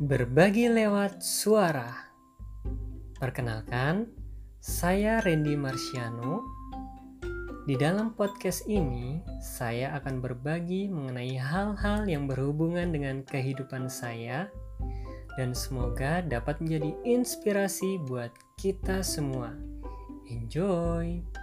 Berbagi lewat suara. Perkenalkan, saya Randy Marciano. Di dalam podcast ini, saya akan berbagi mengenai hal-hal yang berhubungan dengan kehidupan saya dan semoga dapat menjadi inspirasi buat kita semua. Enjoy!